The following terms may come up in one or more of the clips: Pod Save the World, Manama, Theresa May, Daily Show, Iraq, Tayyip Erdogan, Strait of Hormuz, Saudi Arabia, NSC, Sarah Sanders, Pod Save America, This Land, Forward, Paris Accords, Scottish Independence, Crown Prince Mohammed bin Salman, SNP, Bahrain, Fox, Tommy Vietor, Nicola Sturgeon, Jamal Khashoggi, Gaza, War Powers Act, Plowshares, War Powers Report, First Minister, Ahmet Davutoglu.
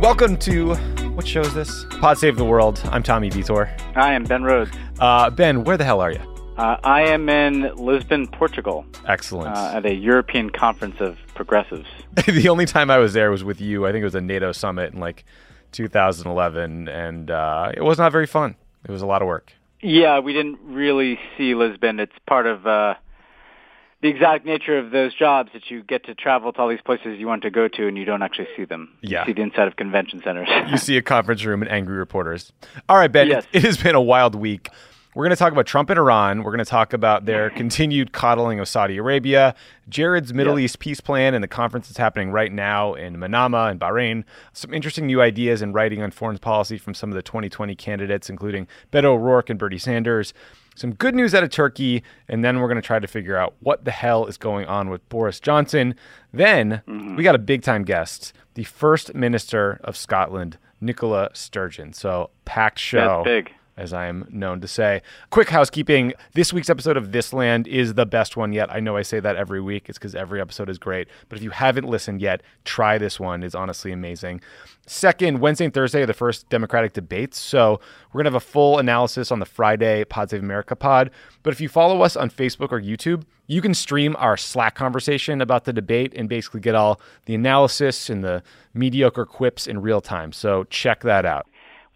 Welcome to, what show is this? Pod Save the World. I'm Tommy Vietor. Hi, I'm Ben Rhodes. Ben, where the hell are you? I am in Lisbon, Portugal. Excellent. At a European conference of progressives. The only time I was there was with you. I think it was a NATO summit in 2011, and it was not very fun. It was a lot of work. Yeah, we didn't really see Lisbon. It's part of the exotic nature of those jobs that you get to travel to all these places you want to go to, and you don't actually see them. Yeah. You see the inside of convention centers. You see a conference room and angry reporters. All right, Ben, yes. It has been a wild week. We're going to talk about Trump and Iran. We're going to talk about their continued coddling of Saudi Arabia, Jared's Middle East peace plan, and the conference that's happening right now in Manama and Bahrain. Some interesting new ideas and writing on foreign policy from some of the 2020 candidates, including Beto O'Rourke and Bernie Sanders. Some good news out of Turkey, and then we're going to try to figure out what the hell is going on with Boris Johnson. Then we got a big-time guest, the First Minister of Scotland, Nicola Sturgeon. So packed show. That's big. As I am known to say. Quick housekeeping. This week's episode of This Land is the best one yet. I know I say that every week. It's because every episode is great. But if you haven't listened yet, try this one. It's honestly amazing. Second, Wednesday and Thursday are the first Democratic debates. So we're going to have a full analysis on the Friday Pod Save America pod. But if you follow us on Facebook or YouTube, you can stream our Slack conversation about the debate and basically get all the analysis and the mediocre quips in real time. So check that out.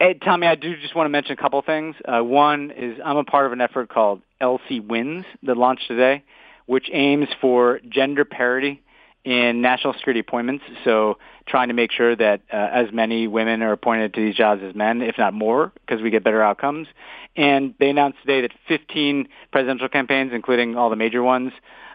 Hey, Tommy, I do just want to mention a couple things. One is I'm a part of an effort called LC Wins that launched today, which aims for gender parity in national security appointments. So trying to make sure that as many women are appointed to these jobs as men, if not more, because we get better outcomes. And they announced today that 15 presidential campaigns, including all the major ones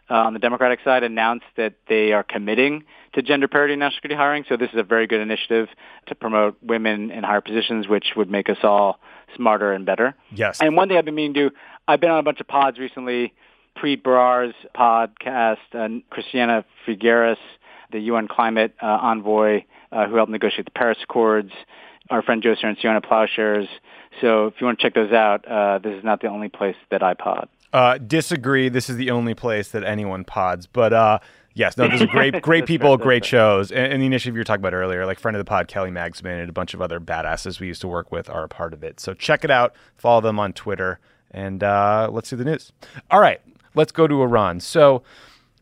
on the Democratic side, announced that they are committing to gender parity in national security hiring. So this is a very good initiative to promote women in higher positions, which would make us all smarter and better. Yes. And one thing I've been meaning to do, I've been on a bunch of pods recently, Preet Bharar's podcast, Christiana Figueres, the UN climate envoy who helped negotiate the Paris Accords, our friend Joe and Siona Plowshares. So if you want to check those out, this is not the only place that I pod. Disagree. This is the only place that anyone pods. But yes, no, these are great people, great shows. And the initiative you were talking about earlier, like friend of the pod, Kelly Magsman, and a bunch of other badasses we used to work with are a part of it. So check it out. Follow them on Twitter. And let's do the news. All right. Let's go to Iran. So,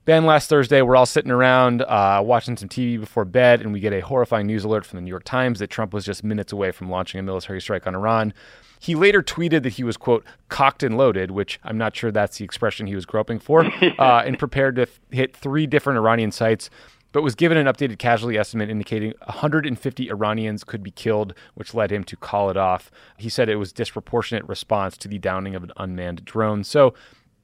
Ben, last Thursday, we're all sitting around watching some TV before bed, and we get a horrifying news alert from the New York Times that Trump was just minutes away from launching a military strike on Iran. He later tweeted that he was, quote, cocked and loaded, which I'm not sure that's the expression he was groping for, and prepared to hit three different Iranian sites, but was given an updated casualty estimate indicating 150 Iranians could be killed, which led him to call it off. He said it was disproportionate response to the downing of an unmanned drone. So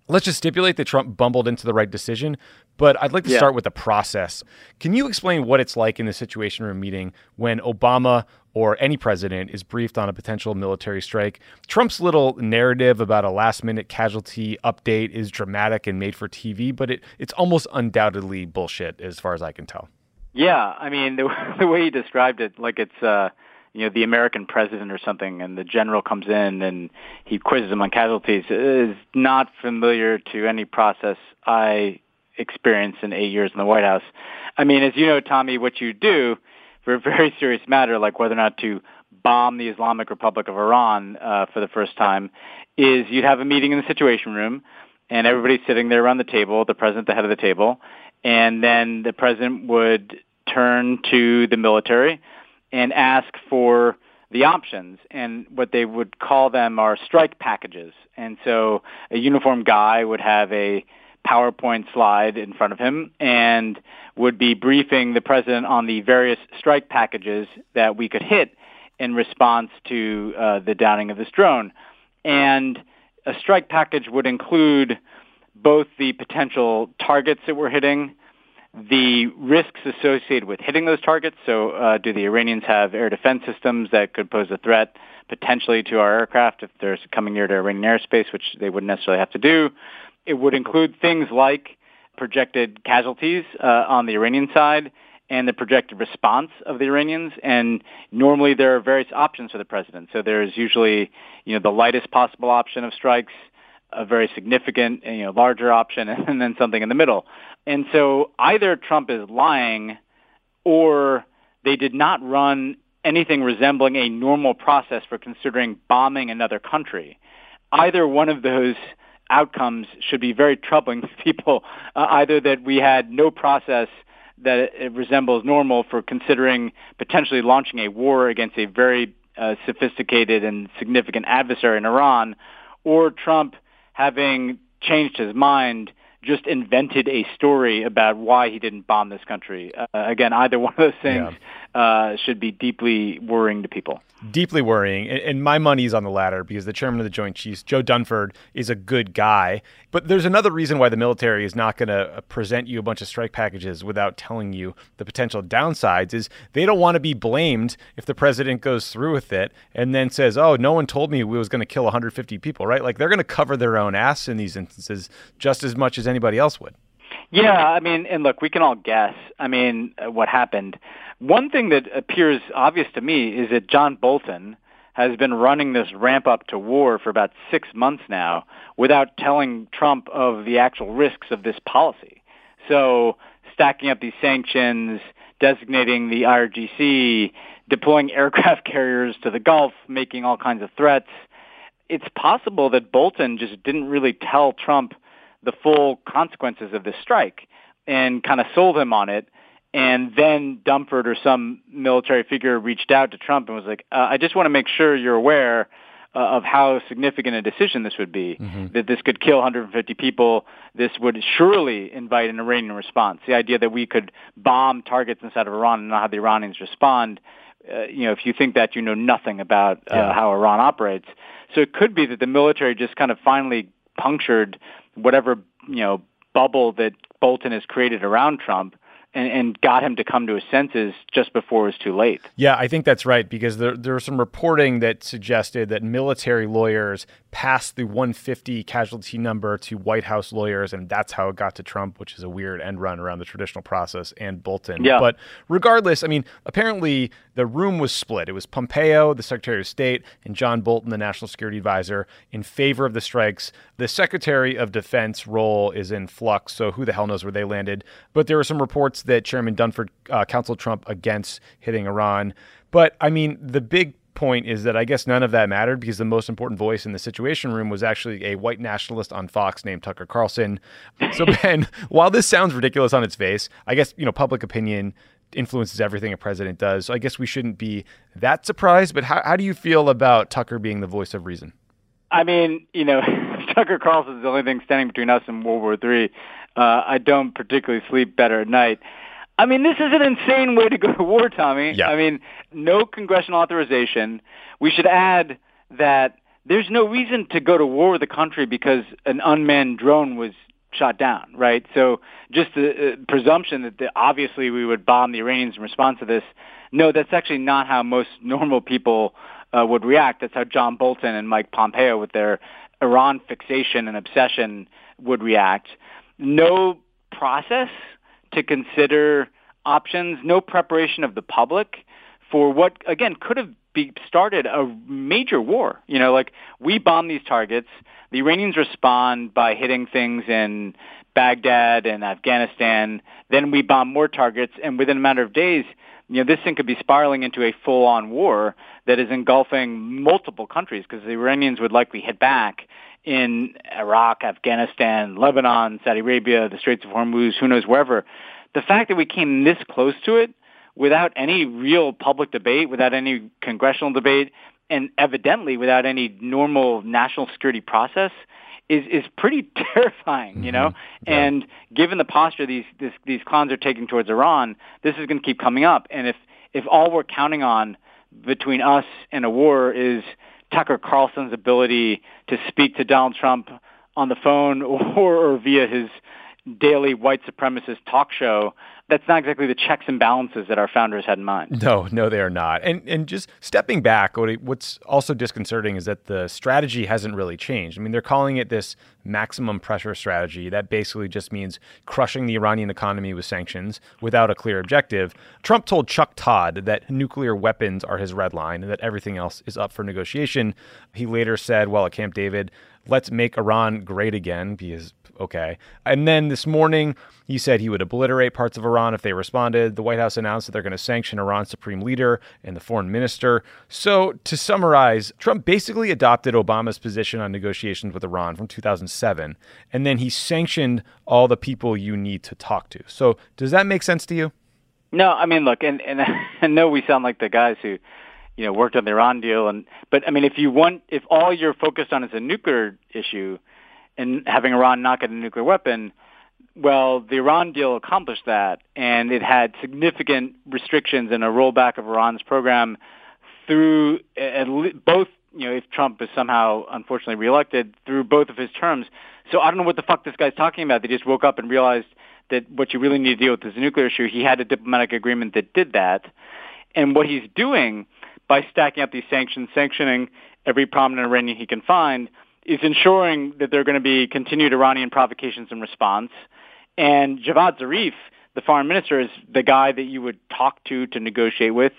let's just stipulate that Trump bumbled into the right decision, but I'd like to start with the process. Can you explain what it's like in the Situation Room meeting when Obama or any president is briefed on a potential military strike? Trump's little narrative about a last-minute casualty update is dramatic and made for TV, but it's almost undoubtedly bullshit as far as I can tell. Yeah, I mean, the way he described it, like it's the American president or something, and the general comes in and he quizzes him on casualties, is not familiar to any process I experienced in 8 years in the White House. I mean, as you know, Tommy, what you do for a very serious matter, like whether or not to bomb the Islamic Republic of Iran for the first time, is you'd have a meeting in the Situation Room, and everybody's sitting there around the table, the president at the head of the table, and then the president would turn to the military and ask for the options, and what they would call them are strike packages. And so a uniformed guy would have a PowerPoint slide in front of him and would be briefing the president on the various strike packages that we could hit. in response to the downing of this drone. And a strike package would include both the potential targets that we're hitting, the risks associated with hitting those targets. So do the Iranians have air defense systems that could pose a threat potentially to our aircraft if they're coming near to Iranian airspace, which they wouldn't necessarily have to do. It would include things like projected casualties on the Iranian side and the projected response of the Iranians. And normally there are various options for the president. So there's usually, the lightest possible option of strikes, a very significant, larger option, and then something in the middle. And so either Trump is lying or they did not run anything resembling a normal process for considering bombing another country. Either one of those outcomes should be very troubling to people, either that we had no process that it resembles normal for considering potentially launching a war against a very sophisticated and significant adversary in Iran, or Trump, having changed his mind, just invented a story about why he didn't bomb this country. Again, either one of those things should be deeply worrying to people. Deeply worrying. And my money's on the latter because the chairman of the Joint Chiefs, Joe Dunford, is a good guy. But there's another reason why the military is not going to present you a bunch of strike packages without telling you the potential downsides is they don't want to be blamed if the president goes through with it and then says, oh, no one told me we was going to kill 150 people, right? Like they're going to cover their own ass in these instances just as much as anybody else would. Yeah, and look, we can all guess, what happened. One thing that appears obvious to me is that John Bolton has been running this ramp up to war for about 6 months now without telling Trump of the actual risks of this policy. So stacking up these sanctions, designating the IRGC, deploying aircraft carriers to the Gulf, making all kinds of threats. It's possible that Bolton just didn't really tell Trump the full consequences of this strike and kind of sold him on it. And then Dunford or some military figure reached out to Trump and was like, I just want to make sure you're aware of how significant a decision this would be, that this could kill 150 people. This would surely invite an Iranian response. The idea that we could bomb targets inside of Iran and not have the Iranians respond, if you think that, you know nothing about how Iran operates. So it could be that the military just kind of finally punctured whatever bubble that Bolton has created around Trump and got him to come to his senses just before it was too late. Yeah, I think that's right, because there was some reporting that suggested that military lawyers passed the 150 casualty number to White House lawyers, and that's how it got to Trump, which is a weird end run around the traditional process and Bolton. Yeah. But regardless, apparently the room was split. It was Pompeo, the Secretary of State, and John Bolton, the National Security Advisor, in favor of the strikes. The Secretary of Defense role is in flux, so who the hell knows where they landed. But there were some reports that Chairman Dunford counseled Trump against hitting Iran. But, the big point is that I guess none of that mattered because the most important voice in the Situation Room was actually a white nationalist on Fox named Tucker Carlson. So, Ben, while this sounds ridiculous on its face, I guess, public opinion influences everything a president does. So I guess we shouldn't be that surprised. But how do you feel about Tucker being the voice of reason? Tucker Carlson is the only thing standing between us and World War III. I don't particularly sleep better at night. This is an insane way to go to war, Tommy. Yeah. No congressional authorization. We should add that there's no reason to go to war with the country because an unmanned drone was shot down, right? So just the presumption that obviously we would bomb the Iranians in response to this, no, that's actually not how most normal people would react. That's how John Bolton and Mike Pompeo with their Iran fixation and obsession would react. No process to consider options, no preparation of the public for what, again, could have started a major war. We bomb these targets. The Iranians respond by hitting things in Baghdad and Afghanistan. Then we bomb more targets. And within a matter of days, this thing could be spiraling into a full-on war that is engulfing multiple countries because the Iranians would likely hit back in Iraq, Afghanistan, Lebanon, Saudi Arabia, the Straits of Hormuz, who knows wherever. The fact that we came this close to it without any real public debate, without any congressional debate, and evidently without any normal national security process is pretty terrifying, Yeah. And given the posture these clowns are taking towards Iran, this is going to keep coming up. And if all we're counting on between us and a war is Tucker Carlson's ability to speak to Donald Trump on the phone or via his daily white supremacist talk show. That's not exactly the checks and balances that our founders had in mind. No, they are not. And just stepping back, what's also disconcerting is that the strategy hasn't really changed. I mean, they're calling it this maximum pressure strategy. That basically just means crushing the Iranian economy with sanctions without a clear objective. Trump told Chuck Todd that nuclear weapons are his red line and that everything else is up for negotiation. He later said, well, at Camp David, let's make Iran great again, because okay. And then this morning, he said he would obliterate parts of Iran if they responded. The White House announced that they're going to sanction Iran's supreme leader and the foreign minister. So to summarize, Trump basically adopted Obama's position on negotiations with Iran from 2007, and then he sanctioned all the people you need to talk to. So does that make sense to you? No, I mean, look, and I know we sound like the guys who, you know, worked on the Iran deal. But I mean, if all you're focused on is a nuclear issue and having Iran not get a nuclear weapon, well, the Iran deal accomplished that, and it had significant restrictions and a rollback of Iran's program through both, you know, if Trump is somehow unfortunately reelected, through both of his terms. So I don't know what the fuck this guy's talking about. They just woke up and realized that what you really need to deal with is a nuclear issue. He had a diplomatic agreement that did that. And what he's doing by stacking up these sanctions, sanctioning every prominent Iranian he can find, is ensuring that there are going to be continued Iranian provocations in response. And Javad Zarif, the foreign minister, is the guy that you would talk to negotiate with.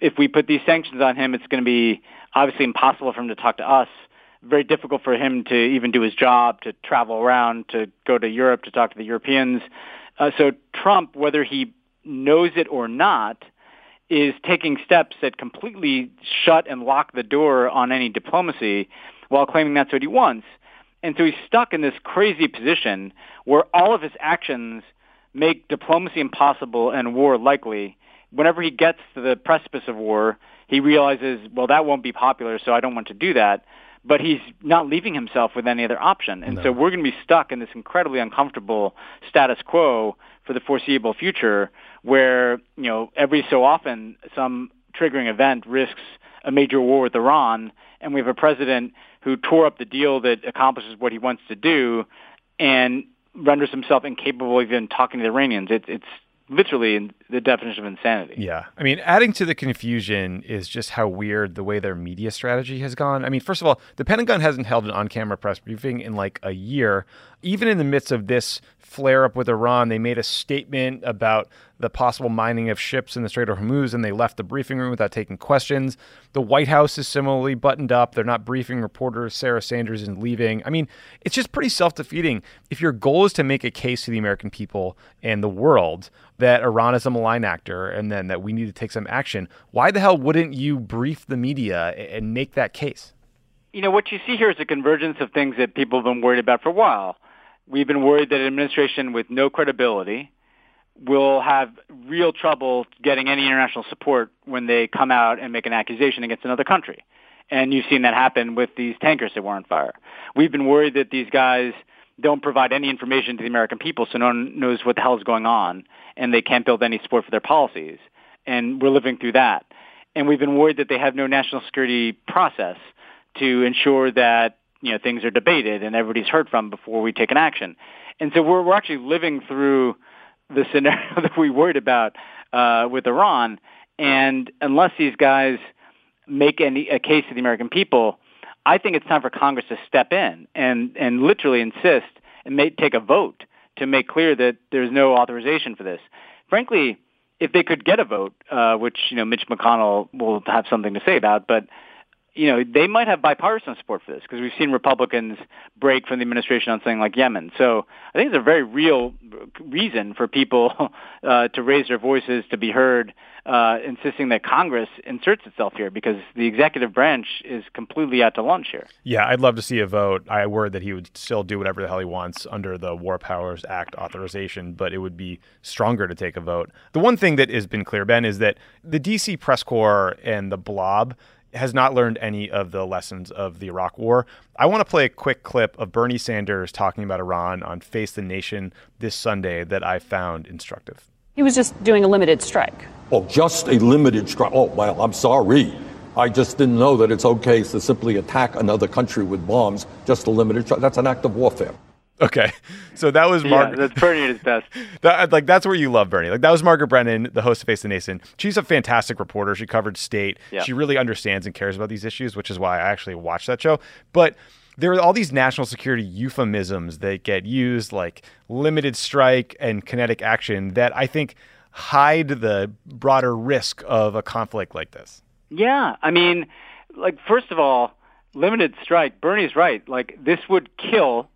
If we put these sanctions on him, it's going to be obviously impossible for him to talk to us, very difficult for him to even do his job, to travel around, to go to Europe, to talk to the Europeans. So Trump, whether he knows it or not, is taking steps that completely shut and lock the door on any diplomacy while claiming that's what he wants. And so he's stuck in this crazy position where all of his actions make diplomacy impossible and war likely. Whenever he gets to the precipice of war, he realizes, well, that won't be popular, so I don't want to do that. But he's not leaving himself with any other option. And so we're going to be stuck in this incredibly uncomfortable status quo for the foreseeable future where, you know, every so often some triggering event risks a major war with Iran, and we have a president who tore up the deal that accomplishes what he wants to do and renders himself incapable of even talking to the Iranians. It's literally the definition of insanity. Yeah. I mean, adding to the confusion is just how weird the way their media strategy has gone. I mean, first of all, the Pentagon hasn't held an on-camera press briefing in like a year. Even in the midst of this flare-up with Iran, they made a statement about the possible mining of ships in the Strait of Hormuz, and they left the briefing room without taking questions. The White House is similarly buttoned up. They're not briefing reporters. Sarah Sanders isn't leaving. I mean, it's just pretty self-defeating. If your goal is to make a case to the American people and the world that Iran is a malign actor and then that we need to take some action, why the hell wouldn't you brief the media and make that case? You know, what you see here is a convergence of things that people have been worried about for a while. We've been worried that an administration with no credibility will have real trouble getting any international support when they come out and make an accusation against another country. And you've seen that happen with these tankers that were on fire. We've been worried that these guys don't provide any information to the American people, so no one knows what the hell is going on, and they can't build any support for their policies. And we're living through that. And we've been worried that they have no national security process to ensure that, you know, things are debated and everybody's heard from before we take an action. And so we're actually living through the scenario that we worried about with Iran. And unless these guys make a case to the American people, I think it's time for Congress to step in and literally insist and take a vote to make clear that there's no authorization for this. Frankly, if they could get a vote, which, you know, Mitch McConnell will have something to say about, but, you know, they might have bipartisan support for this because we've seen Republicans break from the administration on something like Yemen. So I think there's a very real reason for people to raise their voices, to be heard, insisting that Congress inserts itself here because the executive branch is completely out to lunch here. Yeah, I'd love to see a vote. I worried that he would still do whatever the hell he wants under the War Powers Act authorization, but it would be stronger to take a vote. The one thing that has been clear, Ben, is that the D.C. press corps and the blob has not learned any of the lessons of the Iraq war. I want to play a quick clip of Bernie Sanders talking about Iran on Face the Nation this Sunday that I found instructive. He was just doing a limited strike. Oh, just a limited strike. Oh, well, I'm sorry. I just didn't know that it's okay to simply attack another country with bombs, just a limited strike. That's an act of warfare. Okay, so that was Margaret. Yeah, that's Bernie at his best. That's where you love Bernie. Like, that was Margaret Brennan, the host of Face the Nation. She's a fantastic reporter. She covered State. Yeah. She really understands and cares about these issues, which is why I actually watched that show. But there are all these national security euphemisms that get used, like limited strike and kinetic action, that I think hide the broader risk of a conflict like this. Yeah, I mean, like, first of all, limited strike. Bernie's right. Like, this would kill,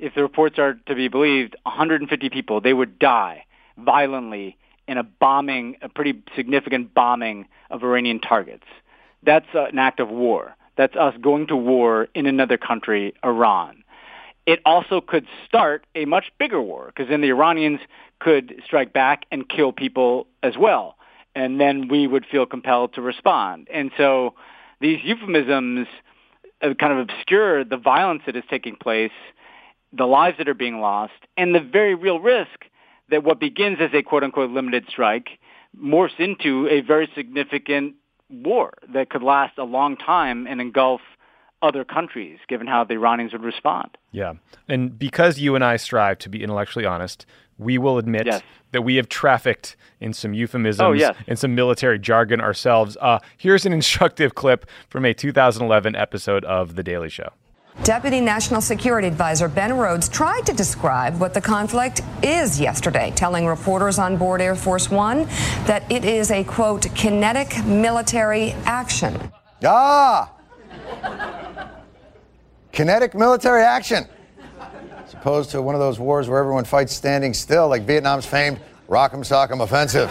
if the reports are to be believed, 150 people. They would die violently in a bombing, a pretty significant bombing of Iranian targets. That's an act of war. That's us going to war in another country, Iran. It also could start a much bigger war, because then the Iranians could strike back and kill people as well. And then we would feel compelled to respond. And so these euphemisms kind of obscure the violence that is taking place, the lives that are being lost, and the very real risk that what begins as a quote-unquote limited strike morphs into a very significant war that could last a long time and engulf other countries, given how the Iranians would respond. Yeah. And because you and I strive to be intellectually honest, we will admit yes. that we have trafficked in some euphemisms and some military jargon ourselves. Here's an instructive clip from a 2011 episode of The Daily Show. Deputy National Security Advisor Ben Rhodes tried to describe what the conflict is yesterday, telling reporters on board Air Force One that it is a, quote, kinetic military action. Ah! Kinetic military action. As opposed to one of those wars where everyone fights standing still, like Vietnam's famed Rock'em Sock'em Offensive.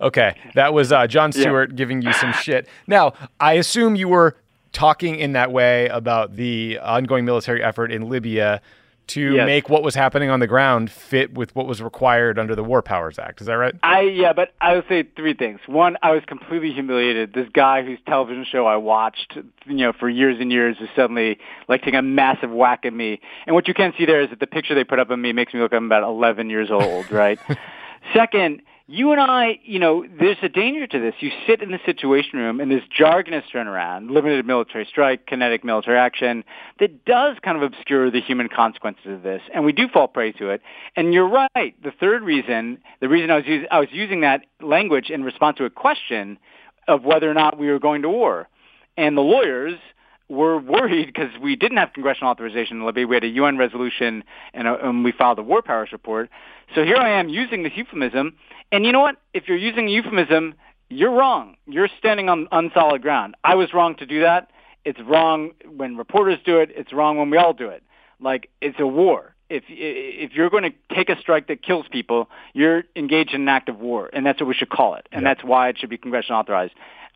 Okay, that was Jon Stewart giving you some shit. Now, I assume you were talking in that way about the ongoing military effort in Libya to make what was happening on the ground fit with what was required under the War Powers Act. Is that right? But I would say three things. One, I was completely humiliated. This guy whose television show I watched, for years and years is suddenly like taking a massive whack at me. And what you can see there is that the picture they put up of me makes me look like I'm about 11 years old, right? Second, you and I, there's a danger to this. You sit in the Situation Room and this jargon is thrown around, limited military strike, kinetic military action, that does kind of obscure the human consequences of this. And we do fall prey to it. And you're right. The third reason, the reason I was using that language in response to a question of whether or not we were going to war. And the lawyers were worried because we didn't have congressional authorization in Libya. We had a UN resolution, and we filed a War Powers report. So here I am using this euphemism. And you know what? If you're using a euphemism, you're wrong. You're standing on solid ground. I was wrong to do that. It's wrong when reporters do it. It's wrong when we all do it. Like, it's a war. If you're going to take a strike that kills people, you're engaged in an act of war, and that's what we should call it. And that's why it should be congressionally authorized.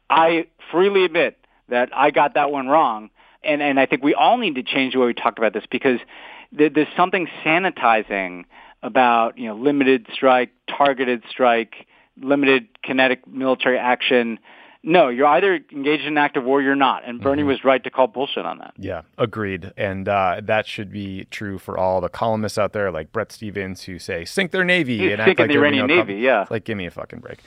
I freely admit that I got that one wrong. And I think we all need to change the way we talk about this, because there's something sanitizing about, limited strike, targeted strike, limited kinetic military action. No, you're either engaged in an act of war or you're not. And Bernie was right to call bullshit on that. Yeah, agreed. And that should be true for all the columnists out there, like Bret Stephens, who say, sink their Navy. He's and act like the Iranian Navy, yeah. Like, give me a fucking break.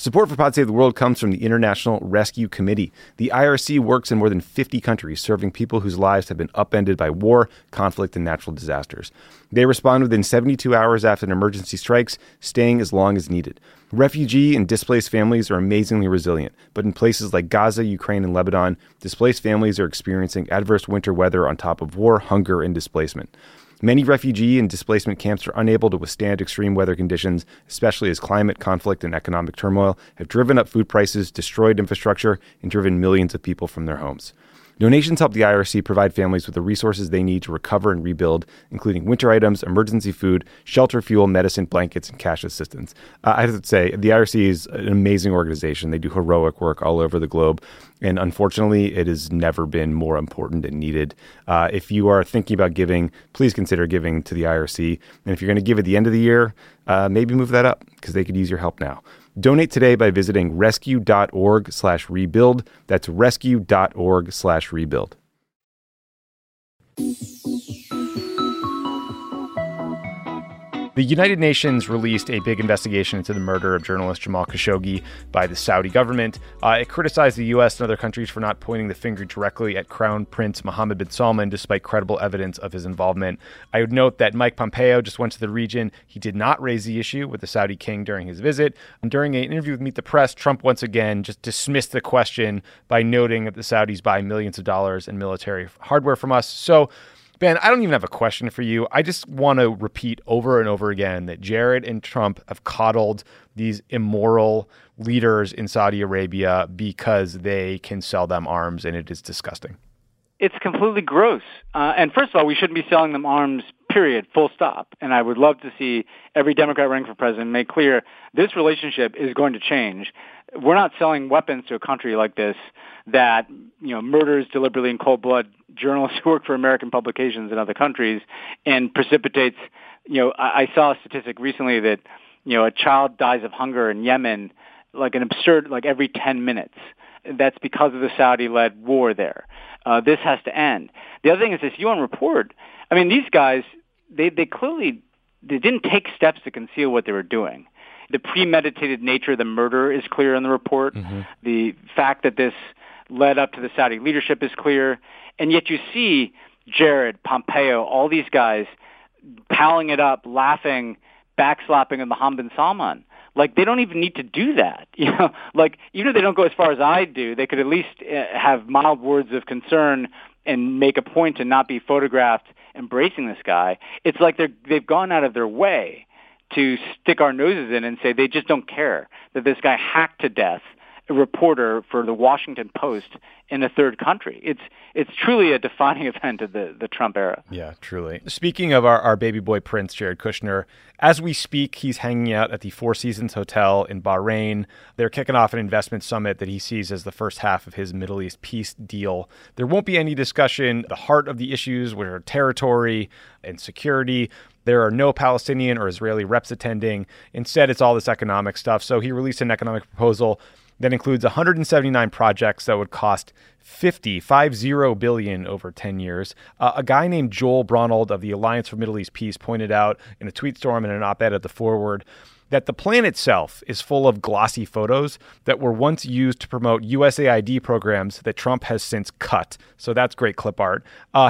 Support for Pod Save the World comes from the International Rescue Committee. The IRC works in more than 50 countries, serving people whose lives have been upended by war, conflict, and natural disasters. They respond within 72 hours after an emergency strikes, staying as long as needed. Refugee and displaced families are amazingly resilient, but in places like Gaza, Ukraine, and Lebanon, displaced families are experiencing adverse winter weather on top of war, hunger, and displacement. Many refugee and displacement camps are unable to withstand extreme weather conditions, especially as climate, conflict, and economic turmoil have driven up food prices, destroyed infrastructure, and driven millions of people from their homes. Donations help the IRC provide families with the resources they need to recover and rebuild, including winter items, emergency food, shelter, fuel, medicine, blankets, and cash assistance. I have to say, the IRC is an amazing organization. They do heroic work all over the globe. And unfortunately, it has never been more important and needed. If you are thinking about giving, please consider giving to the IRC. And if you're going to give at the end of the year, maybe move that up, because they could use your help now. Donate today by visiting rescue.org/rebuild. That's rescue.org/rebuild. The United Nations released a big investigation into the murder of journalist Jamal Khashoggi by the Saudi government. It criticized the U.S. and other countries for not pointing the finger directly at Crown Prince Mohammed bin Salman, despite credible evidence of his involvement. I would note that Mike Pompeo just went to the region. He did not raise the issue with the Saudi king during his visit. And during an interview with Meet the Press, Trump once again just dismissed the question by noting that the Saudis buy millions of dollars in military hardware from us. So, Ben, I don't even have a question for you. I just want to repeat over and over again that Jared and Trump have coddled these immoral leaders in Saudi Arabia because they can sell them arms, and it is disgusting. It's completely gross. And first of all, we shouldn't be selling them arms, period, full stop. And I would love to see every Democrat running for president make clear this relationship is going to change. We're not selling weapons to a country like this that, you know, murders deliberately in cold blood journalists who work for American publications in other countries and precipitates, you know, I saw a statistic recently that, you know, a child dies of hunger in Yemen, like an absurd, like every 10 minutes. That's because of the Saudi-led war there. This has to end. The other thing is this UN report. I mean, these guys, they clearly didn't take steps to conceal what they were doing. The premeditated nature of the murder is clear in the report. Mm-hmm. The fact that this led up to the Saudi leadership is clear. And yet you see Jared, Pompeo, all these guys palling it up, laughing, backslapping at Mohammed bin Salman. Like, they don't even need to do that. You know, like, even if they don't go as far as I do, they could at least have mild words of concern and make a point to not be photographed embracing this guy. It's like they've gone out of their way to stick our noses in and say they just don't care that this guy hacked to death a reporter for the Washington Post in a third country. It's truly a defining event of the Trump era. Yeah, truly. Speaking of our baby boy prince, Jared Kushner, as we speak, he's hanging out at the Four Seasons Hotel in Bahrain. They're kicking off an investment summit that he sees as the first half of his Middle East peace deal. There won't be any discussion. The heart of the issues were territory and security. There are no Palestinian or Israeli reps attending. Instead, it's all this economic stuff. So he released an economic proposal that includes 179 projects that would cost $50 billion over 10 years. A guy named Joel Bronold of the Alliance for Middle East Peace pointed out in a tweet storm and an op-ed at the Forward that the plan itself is full of glossy photos that were once used to promote USAID programs that Trump has since cut. So that's great clip art.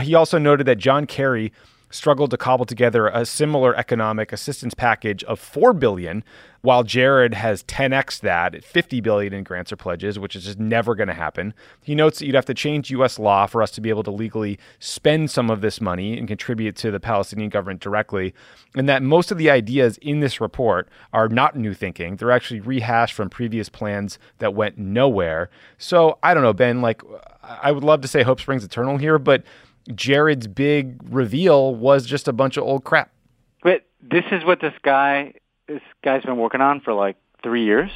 He also noted that John Kerry struggled to cobble together a similar economic assistance package of $4 billion, while Jared has 10x'd that at $50 billion in grants or pledges, which is just never going to happen. He notes that you'd have to change U.S. law for us to be able to legally spend some of this money and contribute to the Palestinian government directly, and that most of the ideas in this report are not new thinking. They're actually rehashed from previous plans that went nowhere. So I don't know, Ben, like, I would love to say hope springs eternal here, but Jared's big reveal was just a bunch of old crap. But this is what this guy's been working on for like 3 years.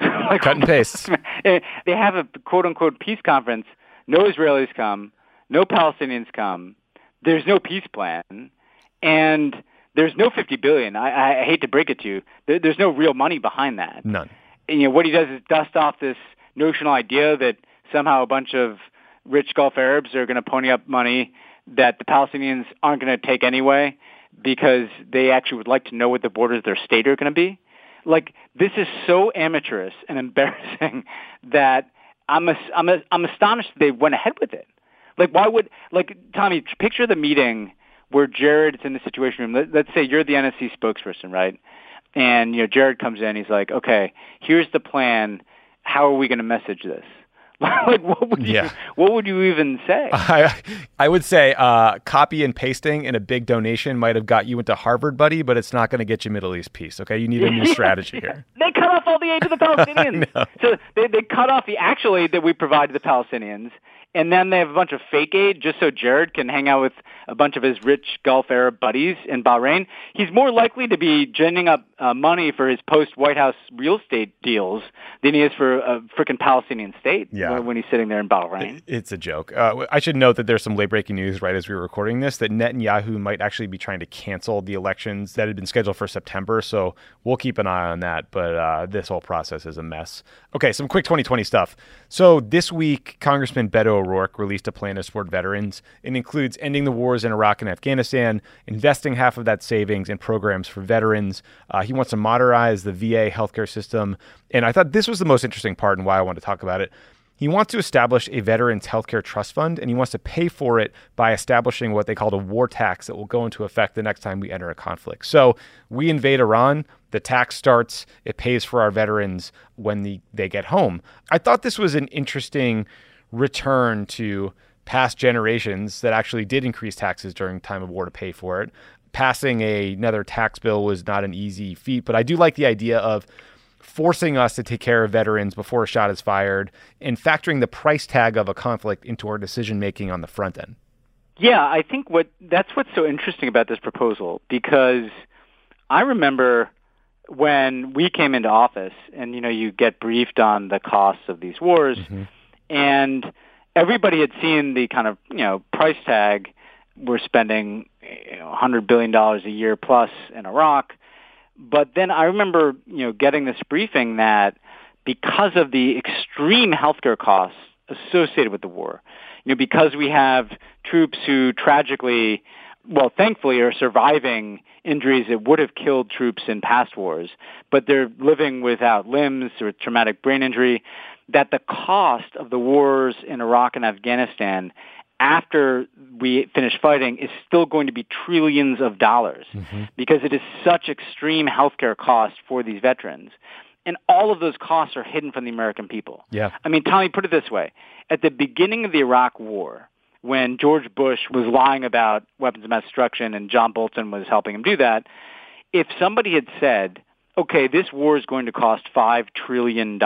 Like, cut and paste. They have a quote-unquote peace conference. No Israelis come. No Palestinians come. There's no peace plan. And there's no $50 billion. I hate to break it to you. There's no real money behind that. None. And, you know, what he does is dust off this notional idea that somehow a bunch of rich Gulf Arabs are going to pony up money that the Palestinians aren't going to take anyway because they actually would like to know what the borders of their state are going to be. Like, this is so amateurish and embarrassing that I'm astonished they went ahead with it. Like, why would, like, Tommy, picture the meeting where Jared is in the Situation Room. Let's say you're the NSC spokesperson, right? And, you know, Jared comes in, he's like, okay, here's the plan. How are we going to message this? Like, what would you even say? I would say copy and pasting and a big donation might have got you into Harvard, buddy, but it's not going to get you Middle East peace, okay? You need a new strategy here. They cut off all the aid to the Palestinians. So they cut off the actual aid that we provide to the Palestinians, and then they have a bunch of fake aid just so Jared can hang out with a bunch of his rich Gulf Arab buddies in Bahrain. He's more likely to be ginning up money for his post-White House real estate deals than he is for a frickin' Palestinian state when he's sitting there in Bahrain. It's a joke. I should note that there's some late-breaking news right as we were recording this that Netanyahu might actually be trying to cancel the elections that had been scheduled for September, so we'll keep an eye on that, but this whole process is a mess. Okay, some quick 2020 stuff. So this week, Congressman Beto O'Rourke released a plan to support veterans. It includes ending the wars in Iraq and Afghanistan, investing half of that savings in programs for veterans. He wants to modernize the VA healthcare system. And I thought this was the most interesting part and why I wanted to talk about it. He wants to establish a veterans healthcare trust fund, and he wants to pay for it by establishing what they called a war tax that will go into effect the next time we enter a conflict. So we invade Iran, the tax starts, it pays for our veterans when they get home. I thought this was an interesting return to past generations that actually did increase taxes during time of war to pay for it. Passing another tax bill was not an easy feat, but I do like the idea of forcing us to take care of veterans before a shot is fired and factoring the price tag of a conflict into our decision-making on the front end. Yeah, I think that's what's so interesting about this proposal, because I remember when we came into office and, you get briefed on the costs of these wars, mm-hmm. and everybody had seen the kind of, price tag. We're spending $100 billion a year plus in Iraq. But then I remember, getting this briefing that because of the extreme healthcare costs associated with the war, because we have troops who tragically, well, thankfully are surviving injuries that would have killed troops in past wars, but they're living without limbs or traumatic brain injury, that the cost of the wars in Iraq and Afghanistan after we finish fighting is still going to be trillions of dollars, mm-hmm. because it is such extreme healthcare costs for these veterans. And all of those costs are hidden from the American people. Yeah. I mean, Tommy, put it this way. At the beginning of the Iraq War, when George Bush was lying about weapons of mass destruction and John Bolton was helping him do that, if somebody had said, okay, this war is going to cost $5 trillion,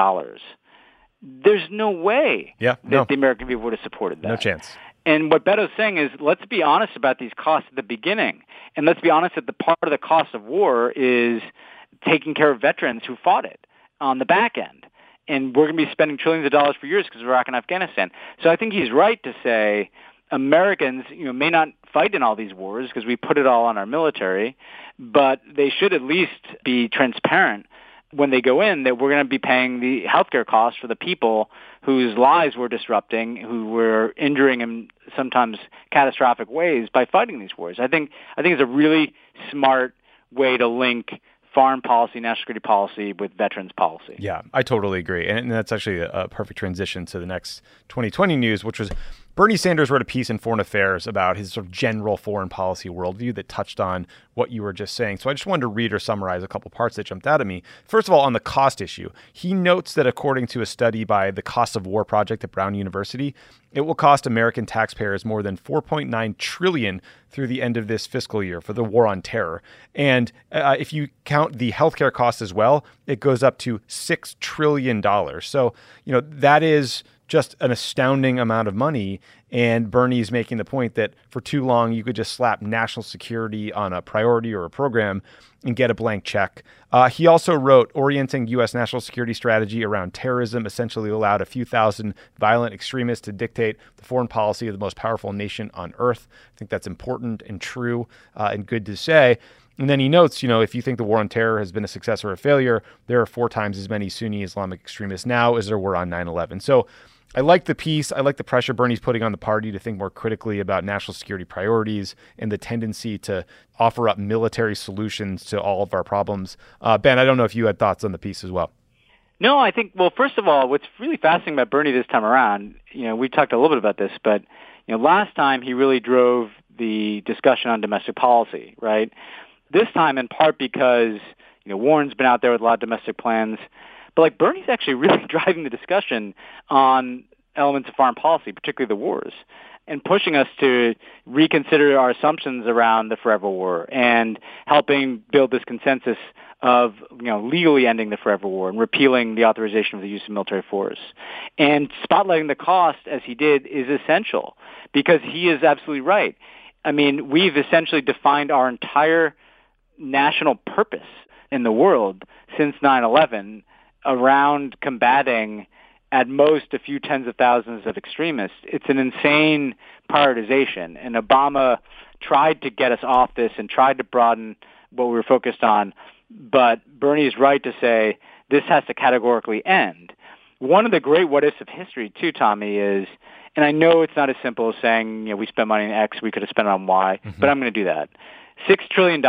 there's no way that the American people would have supported that. No chance. And what Beto's saying is, let's be honest about these costs at the beginning. And let's be honest that the part of the cost of war is taking care of veterans who fought it on the back end. And we're going to be spending trillions of dollars for years because of Iraq and Afghanistan. So I think he's right to say Americans may not fight in all these wars because we put it all on our military, but they should at least be transparent when they go in that we're going to be paying the healthcare costs for the people whose lives we're disrupting, who we're injuring in sometimes catastrophic ways by fighting these wars. I think it's a really smart way to link foreign policy, national security policy with veterans policy. Yeah, I totally agree. And that's actually a perfect transition to the next 2020 news, which was Bernie Sanders wrote a piece in Foreign Affairs about his sort of general foreign policy worldview that touched on what you were just saying. So I just wanted to read or summarize a couple parts that jumped out at me. First of all, on the cost issue, he notes that according to a study by the Cost of War Project at Brown University, it will cost American taxpayers more than $4.9 trillion through the end of this fiscal year for the war on terror. And if you count the healthcare costs as well, it goes up to $6 trillion. So, that is just an astounding amount of money. And Bernie's making the point that for too long, you could just slap national security on a priority or a program and get a blank check. He also wrote, orienting U.S. national security strategy around terrorism essentially allowed a few thousand violent extremists to dictate the foreign policy of the most powerful nation on earth. I think that's important and true and good to say. And then he notes, if you think the war on terror has been a success or a failure, there are 4 times as many Sunni Islamic extremists now as there were on 9/11. So I like the piece. I like the pressure Bernie's putting on the party to think more critically about national security priorities and the tendency to offer up military solutions to all of our problems. Ben, I don't know if you had thoughts on the piece as well. No, I think, well, first of all, what's really fascinating about Bernie this time around, we talked a little bit about this, but last time he really drove the discussion on domestic policy, right? This time in part because, Warren's been out there with a lot of domestic plans. But Bernie's actually really driving the discussion on elements of foreign policy, particularly the wars, and pushing us to reconsider our assumptions around the forever war and helping build this consensus of, legally ending the forever war and repealing the authorization of the use of military force. And spotlighting the cost, as he did, is essential because he is absolutely right. I mean, we've essentially defined our entire national purpose in the world since 9/11 around combating at most a few tens of thousands of extremists. It's an insane prioritization. And Obama tried to get us off this and tried to broaden what we were focused on. But Bernie is right to say this has to categorically end. One of the great what-ifs of history, too, Tommy, is And I know it's not as simple as saying, you know, we spent money on X, we could have spent it on Y, but I'm going to do that. $6 trillion,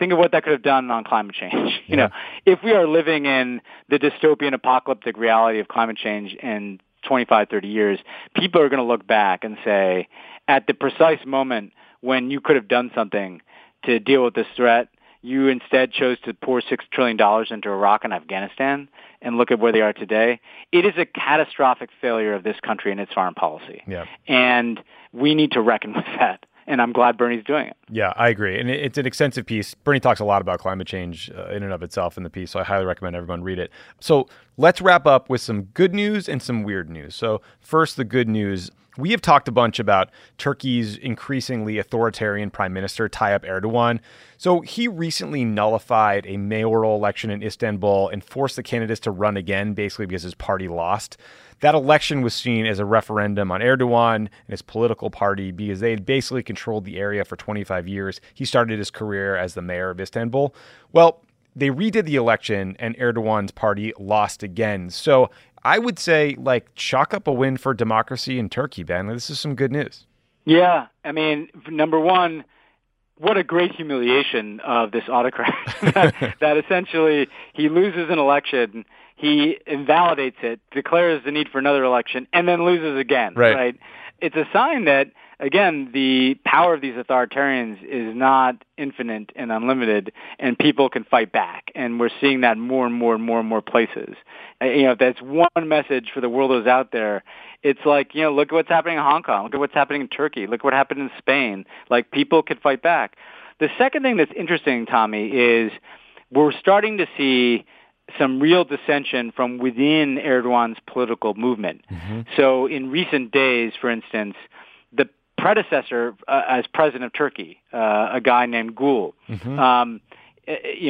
think of what that could have done on climate change. You know, if we are living in the dystopian apocalyptic reality of climate change in 25, 30 years, people are going to look back and say, at the precise moment when you could have done something to deal with this threat, you instead chose to pour $6 trillion into Iraq and Afghanistan, and look at where they are today. It is a catastrophic failure of this country and its foreign policy. Yeah. And we need to reckon with that. And I'm glad Bernie's doing it. Yeah, I agree. And it's an extensive piece. Bernie talks a lot about climate change in and of itself in the piece, so I highly recommend everyone read it. So let's wrap up with some good news and some weird news. So first, the good news. We have talked a bunch about Turkey's increasingly authoritarian prime minister, Tayyip Erdogan. So he recently nullified a mayoral election in Istanbul and forced the candidates to run again, basically because his party lost. That election was seen as a referendum on Erdogan and his political party because they had basically controlled the area for 25 years. He started his career as the mayor of Istanbul. Well, they redid the election and Erdogan's party lost again. So I would say, like, chalk up a win for democracy in Turkey, Ben. This is some good news. Yeah. I mean, number one, what a great humiliation of this autocrat that essentially he loses an election, he invalidates it, declares the need for another election, and then loses again. Right? It's a sign that, again, the power of these authoritarians is not infinite and unlimited, and people can fight back. And we're seeing that more and more and more and more places. You know, if that's one message for the world who's out there, it's like, you know, look at what's happening in Hong Kong. Look at what's happening in Turkey. Look what happened in Spain. Like, people could fight back. The second thing that's interesting, Tommy, is we're starting to see some real dissension from within Erdogan's political movement. So in recent days, for instance, the predecessor as president of Turkey, a guy named Gül, you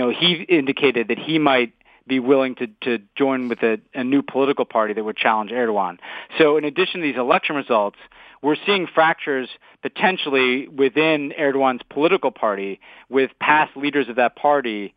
know, he indicated that he might be willing to join with a new political party that would challenge Erdogan. So in addition to these election results, we're seeing fractures potentially within Erdogan's political party with past leaders of that party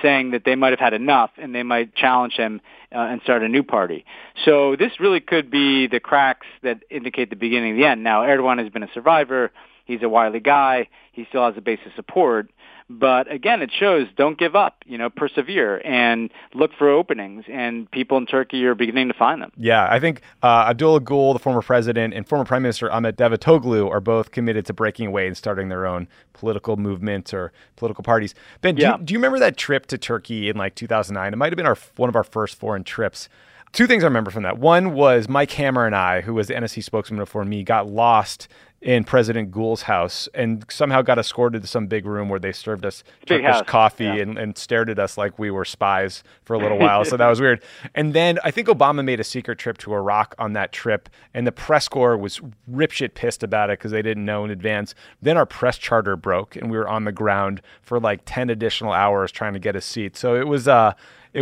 saying that they might have had enough and they might challenge him and start a new party. So this really could be the cracks that indicate the beginning of the end. Now, Erdogan has been a survivor. He's a wily guy. He still has a base of support. But again, it shows don't give up, you know, persevere and look for openings. And people in Turkey are beginning to find them. Yeah, I think Abdullah Gül, the former president, and former Prime Minister Ahmet Davutoglu are both committed to breaking away and starting their own political movements or political parties. Ben, do you remember that trip to Turkey in like 2009? It might have been one of our first foreign trips. Two things I remember from that. One was Mike Hammer and I, who was the NSC spokesman before me, got lost in President Gül's house and somehow got escorted to some big room where they served us Turkish coffee and stared at us like we were spies for a little while. So that was weird. And then I think Obama made a secret trip to Iraq on that trip, and the press corps was ripshit pissed about it because they didn't know in advance. Then our press charter broke, and we were on the ground for like 10 additional hours trying to get a seat. So it was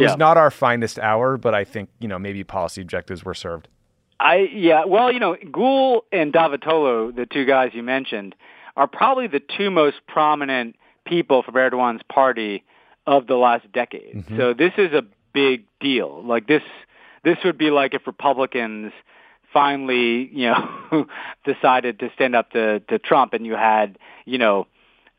was not our finest hour, but I think, you know, maybe policy objectives were served. Well, you know, Gül and Davutoglu, the two guys you mentioned, are probably the two most prominent people from Erdogan's party of the last decade. So this is a big deal. Like this would be like if Republicans finally, you know, decided to stand up to Trump, and you had, you know,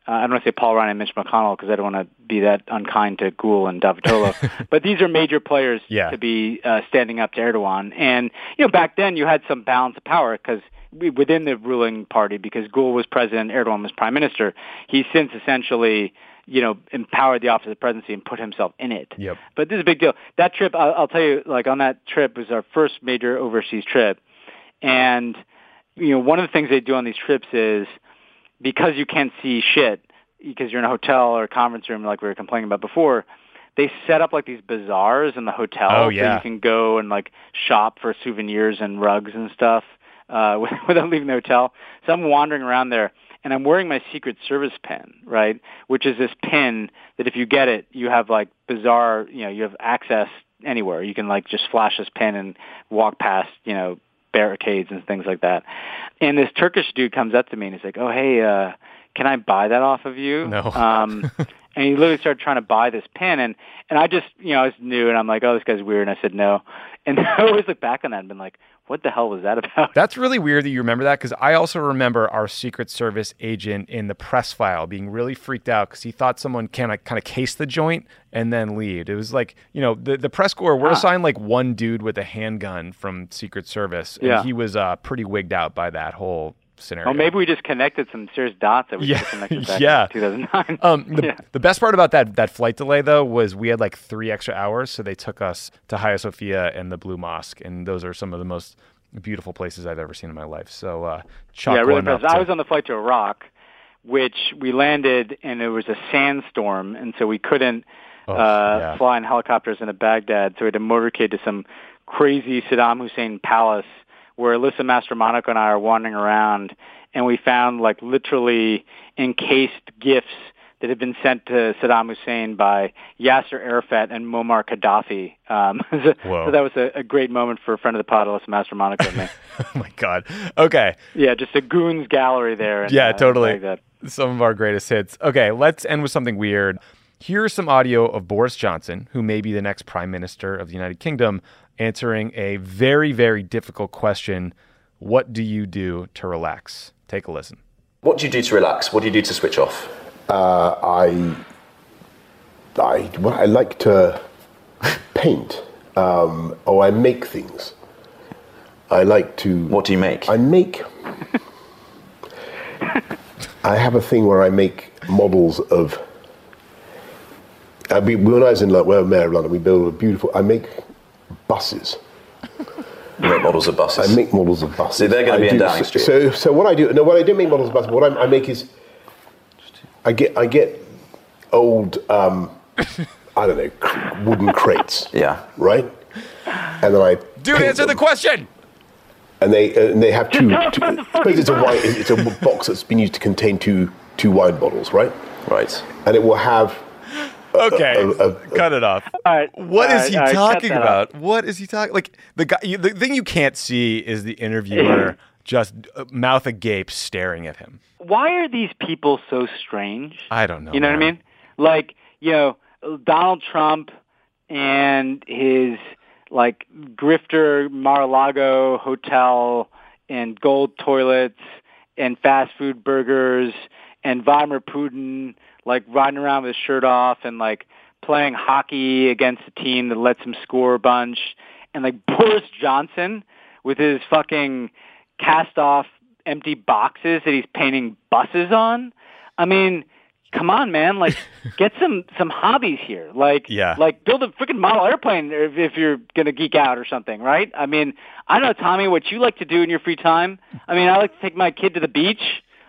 I don't want to say Paul Ryan and Mitch McConnell because I don't want to be that unkind to Gül and Davutoglu, but these are major players to be standing up to Erdogan. And, you know, back then you had some balance of power because within the ruling party, because Gül was president, Erdogan was prime minister. He's since essentially, you know, empowered the office of the presidency and put himself in it. But this is a big deal. That trip, I'll tell you, like on that trip was our first major overseas trip. And, you know, one of the things they do on these trips is, because you can't see shit, because you're in a hotel or a conference room like we were complaining about before, they set up like these bazaars in the hotel where you can go and like shop for souvenirs and rugs and stuff without leaving the hotel. So I'm wandering around there, and I'm wearing my Secret Service pin, right, which is this pin that if you get it, you have like bizarre, you know, you have access anywhere. You can like just flash this pin and walk past, you know, barricades and things like that. And this Turkish dude comes up to me and he's like, oh, hey, can I buy that off of you? No. And he literally started trying to buy this pen. And I just, you know, I was new, and I'm like, oh, this guy's weird. And I said no. And I always look back on that and been like, what the hell was that about? That's really weird that you remember that, because I also remember our Secret Service agent in the press file being really freaked out because he thought someone kind of cased the joint and then leave. It was like, you know, the press corps were assigned like one dude with a handgun from Secret Service, and he was pretty wigged out by that whole scenario. Well, maybe we just connected some serious dots that we just connected back in 2009. The best part about that flight delay, though, was we had like 3 extra hours, so they took us to Hagia Sophia and the Blue Mosque, and those are some of the most beautiful places I've ever seen in my life. So, I was on the flight to Iraq, which we landed, and it was a sandstorm, and so we couldn't fly in helicopters into Baghdad, so we had to motorcade to some crazy Saddam Hussein palace, where Alyssa Mastromonaco and I are wandering around, and we found like literally encased gifts that had been sent to Saddam Hussein by Yasser Arafat and Muammar Gaddafi. So that was a great moment for a friend of the pod, Alyssa Mastromonaco and me. Oh my God. Okay. Yeah, just a goons gallery there. And, totally. Like that. Some of our greatest hits. Okay, let's end with something weird. Here's some audio of Boris Johnson, who may be the next Prime Minister of the United Kingdom, answering a very, very difficult question. What do you do to relax? Take a listen. What do you do to relax? What do you do to switch off? I like to paint, or I make things. I like to... What do you make? I make... I have a thing where I make models of... when I was in London, Mayor of London, we built a beautiful... I make... buses. You make models of buses. I make models of buses. So they're going to be in Downing Street. So what I do? No, what I do make models of buses. What I make is, I get old, I don't know, wooden crates. Yeah. Right. And then I dude, answer them. The question. And they have two. Suppose it's a box that's been used to contain two wine bottles, right? Right. And it will have. Okay, cut it off. What is he talking about? Like, the thing you can't see is the interviewer just mouth agape staring at him. Why are these people so strange? I don't know. You know what I mean? Like, you know, Donald Trump and his, like, grifter Mar-a-Lago hotel and gold toilets and fast food burgers and Vladimir Putin... like riding around with his shirt off and like playing hockey against a team that lets him score a bunch. And like Boris Johnson with his fucking cast off empty boxes that he's painting buses on. I mean, come on, man, like get some hobbies here. Like, like build a freaking model airplane if you're going to geek out or something. Right. I mean, I don't know, Tommy, what you like to do in your free time. I mean, I like to take my kid to the beach.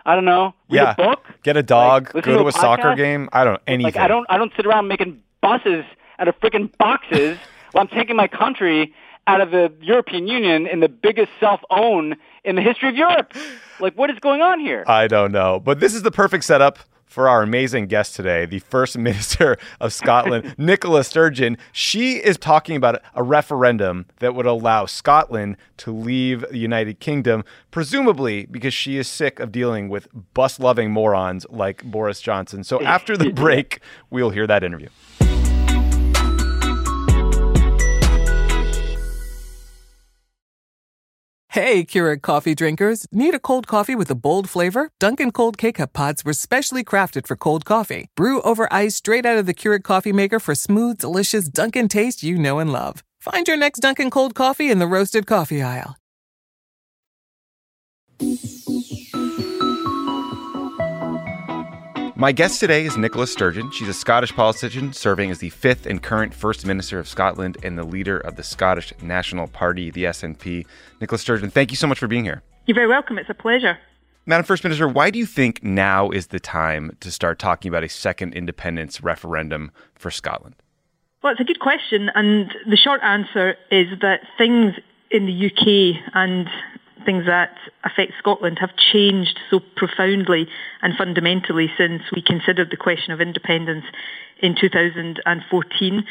I don't know. Read a book. Get a dog. Like, go to a soccer game. I don't know. Anything. Like, I don't sit around making buses out of freaking boxes while I'm taking my country out of the European Union in the biggest self-own in the history of Europe. Like, what is going on here? I don't know. But this is the perfect setup for our amazing guest today, the First Minister of Scotland, Nicola Sturgeon. She is talking about a referendum that would allow Scotland to leave the United Kingdom, presumably because she is sick of dealing with bus-loving morons like Boris Johnson. So after the break, we'll hear that interview. Hey, Keurig coffee drinkers. Need a cold coffee with a bold flavor? Dunkin' Cold K-Cup Pods were specially crafted for cold coffee. Brew over ice straight out of the Keurig coffee maker for smooth, delicious Dunkin' taste you know and love. Find your next Dunkin' Cold coffee in the roasted coffee aisle. My guest today is Nicola Sturgeon. She's a Scottish politician serving as the 5th and current First Minister of Scotland and the leader of the Scottish National Party, the SNP. Nicola Sturgeon, thank you so much for being here. You're very welcome. It's a pleasure. Madam First Minister, why do you think now is the time to start talking about a second independence referendum for Scotland? Well, it's a good question. And the short answer is that things in the UK and things that affect Scotland have changed so profoundly and fundamentally since we considered the question of independence in 2014.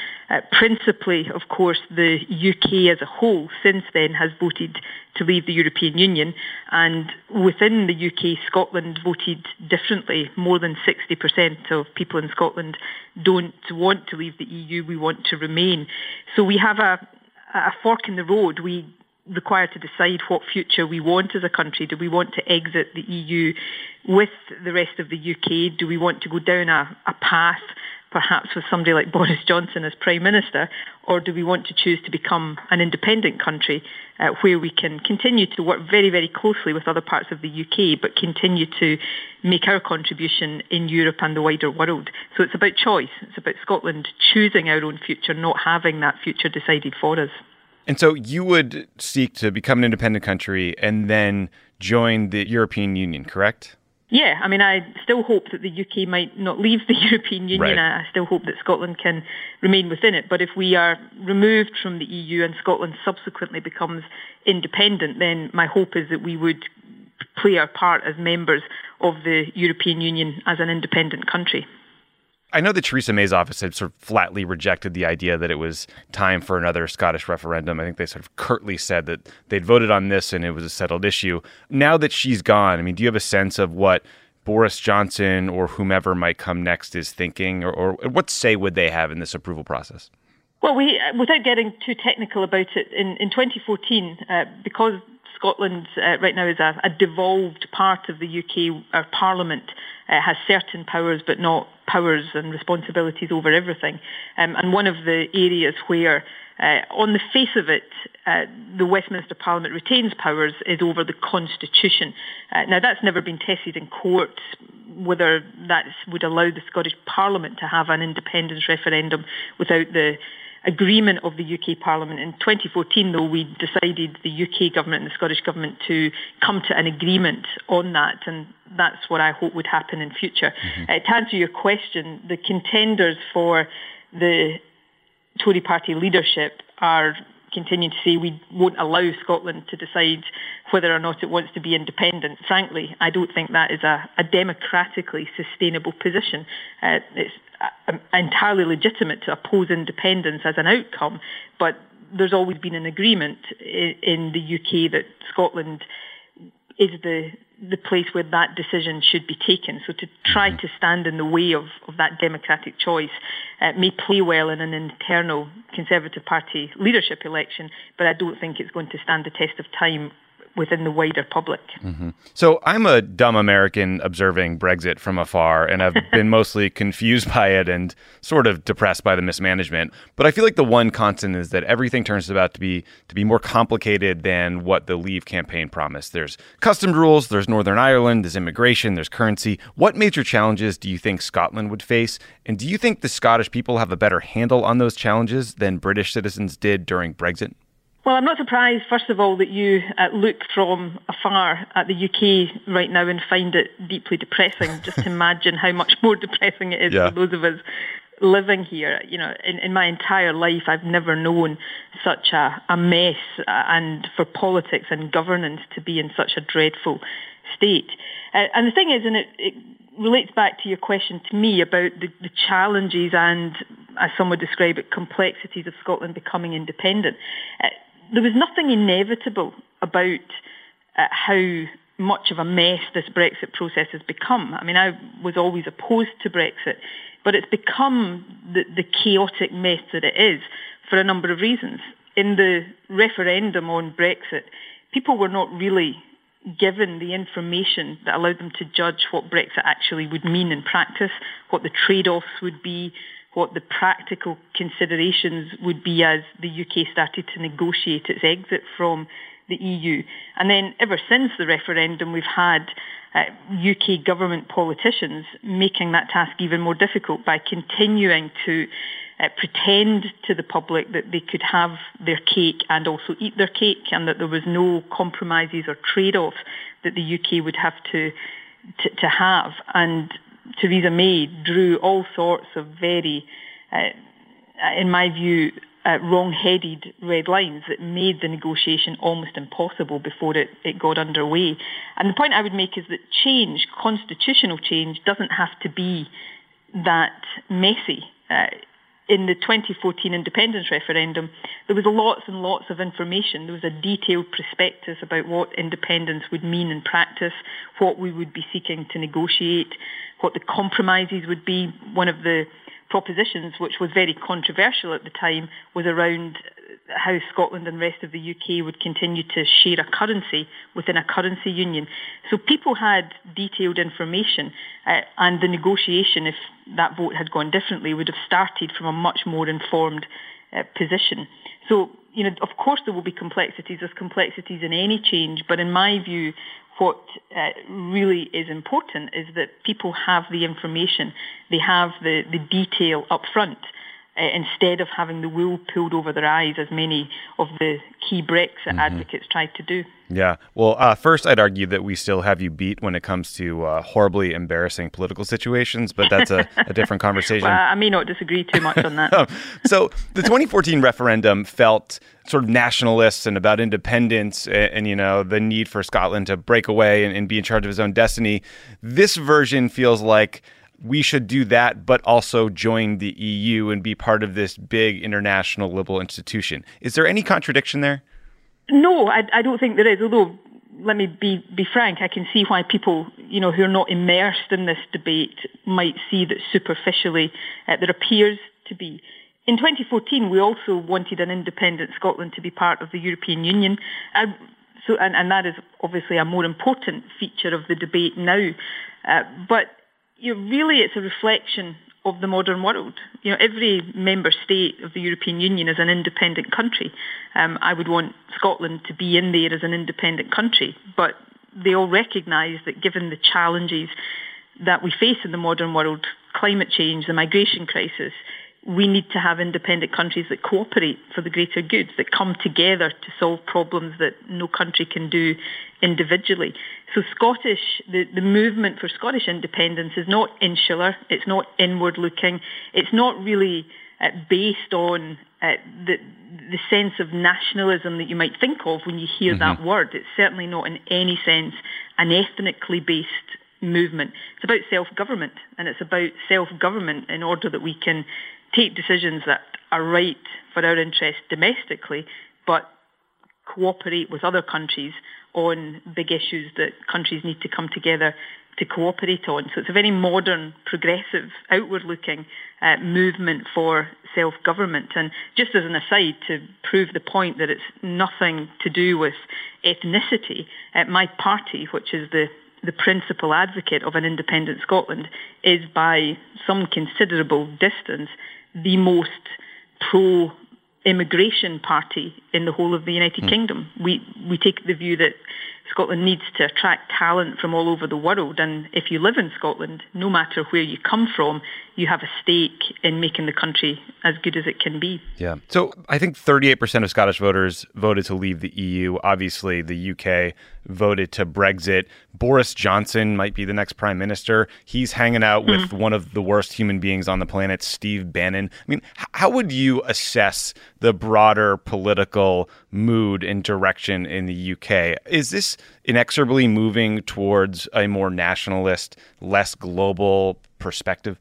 Principally, of course, the UK as a whole since then has voted to leave the European Union, and within the UK, Scotland voted differently. More than 60% of people in Scotland don't want to leave the EU, we want to remain. So we have a fork in the road. We required to decide what future we want as a country. Do we want to exit the EU with the rest of the UK? Do we want to go down a path, perhaps with somebody like Boris Johnson as Prime Minister, or do we want to choose to become an independent country where we can continue to work very, very closely with other parts of the UK, but continue to make our contribution in Europe and the wider world? So it's about choice. It's about Scotland choosing our own future, not having that future decided for us. And so you would seek to become an independent country and then join the European Union, correct? Yeah, I mean, I still hope that the UK might not leave the European Union. Right. I still hope that Scotland can remain within it. But if we are removed from the EU and Scotland subsequently becomes independent, then my hope is that we would play our part as members of the European Union as an independent country. I know that Theresa May's office had sort of flatly rejected the idea that it was time for another Scottish referendum. I think they sort of curtly said that they'd voted on this and it was a settled issue. Now that she's gone, I mean, do you have a sense of what Boris Johnson or whomever might come next is thinking, or what say would they have in this approval process? Well, without getting too technical about it, in 2014, because Scotland right now is a devolved part of the UK, our Parliament has certain powers but not powers and responsibilities over everything. And one of the areas where, on the face of it, the Westminster Parliament retains powers is over the Constitution. Now, that's never been tested in court, whether that would allow the Scottish Parliament to have an independence referendum without the agreement of the UK Parliament. In 2014, though, we decided, the UK government and the Scottish government, to come to an agreement on that, and that's what I hope would happen in future. Mm-hmm. To answer your question, the contenders for the Tory party leadership are continuing to say we won't allow Scotland to decide whether or not it wants to be independent. Frankly, I don't think that is a democratically sustainable position. It's entirely legitimate to oppose independence as an outcome, but there's always been an agreement in the UK that Scotland is the place where that decision should be taken. So to try to stand in the way of that democratic choice may play well in an internal Conservative Party leadership election, but I don't think it's going to stand the test of time within the wider public. Mm-hmm. So I'm a dumb American observing Brexit from afar, and I've been mostly confused by it and sort of depressed by the mismanagement. But I feel like the one constant is that everything turns out to be more complicated than what the Leave campaign promised. There's customs rules, there's Northern Ireland, there's immigration, there's currency. What major challenges do you think Scotland would face? And do you think the Scottish people have a better handle on those challenges than British citizens did during Brexit? Well, I'm not surprised, first of all, that you look from afar at the UK right now and find it deeply depressing. Just imagine how much more depressing it is for those of us living here. You know, in my entire life, I've never known such a mess, and for politics and governance to be in such a dreadful state. And the thing is, and it relates back to your question to me about the challenges and, as some would describe it, complexities of Scotland becoming independent. There was nothing inevitable about how much of a mess this Brexit process has become. I mean, I was always opposed to Brexit, but it's become the chaotic mess that it is for a number of reasons. In the referendum on Brexit, people were not really given the information that allowed them to judge what Brexit actually would mean in practice, what the trade-offs would be, what the practical considerations would be as the UK started to negotiate its exit from the EU. And then ever since the referendum, we've had UK government politicians making that task even more difficult by continuing to pretend to the public that they could have their cake and also eat their cake, and that there was no compromises or trade-offs that the UK would have to have. And Theresa May drew all sorts of very, in my view, wrong-headed red lines that made the negotiation almost impossible before it got underway. And the point I would make is that change, constitutional change, doesn't have to be that messy. in the 2014 independence referendum, there was lots and lots of information. There was a detailed prospectus about what independence would mean in practice, what we would be seeking to negotiate, what the compromises would be. One of the propositions, which was very controversial at the time, was around how Scotland and the rest of the UK would continue to share a currency within a currency union. So people had detailed information, and the negotiation, if that vote had gone differently, would have started from a much more informed position. So, you know, of course there will be complexities. There's complexities in any change, but in my view, what really is important is that people have the information, they have the detail up front, instead of having the wool pulled over their eyes, as many of the key Brexit advocates tried to do. Yeah. Well, first, I'd argue that we still have you beat when it comes to horribly embarrassing political situations, but that's a different conversation. Well, I may not disagree too much on that. So the 2014 referendum felt sort of nationalists and about independence and, you know, the need for Scotland to break away and be in charge of his own destiny. This version feels like we should do that, but also join the EU and be part of this big international liberal institution. Is there any contradiction there? No, I don't think there is. Although, let me be frank, I can see why people, you know, who are not immersed in this debate might see that superficially there appears to be. In 2014, we also wanted an independent Scotland to be part of the European Union. So that is obviously a more important feature of the debate now. But you know, really, it's a reflection of the modern world. You know, every member state of the European Union is an independent country. I would want Scotland to be in there as an independent country, but they all recognise that given the challenges that we face in the modern world, climate change, the migration crisis, we need to have independent countries that cooperate for the greater good, that come together to solve problems that no country can do individually. So the movement for Scottish independence is not insular, it's not inward-looking, it's not really based on the sense of nationalism that you might think of when you hear that word. It's certainly not in any sense an ethnically based movement. It's about self-government, and it's about self-government in order that we can take decisions that are right for our interests domestically, but cooperate with other countries on big issues that countries need to come together to cooperate on. So it's a very modern, progressive, outward-looking movement for self-government. And just as an aside, to prove the point that it's nothing to do with ethnicity, my party, which is the principal advocate of an independent Scotland, is by some considerable distance the most pro-immigration party in the whole of the United Kingdom. We take the view that Scotland needs to attract talent from all over the world, and if you live in Scotland, no matter where you come from, you have a stake in making the country as good as it can be. Yeah. So I think 38% of Scottish voters voted to leave the EU. Obviously, the UK voted to Brexit. Boris Johnson might be the next prime minister. He's hanging out with one of the worst human beings on the planet, Steve Bannon. I mean, how would you assess the broader political mood and direction in the UK? Is this inexorably moving towards a more nationalist, less global perspective?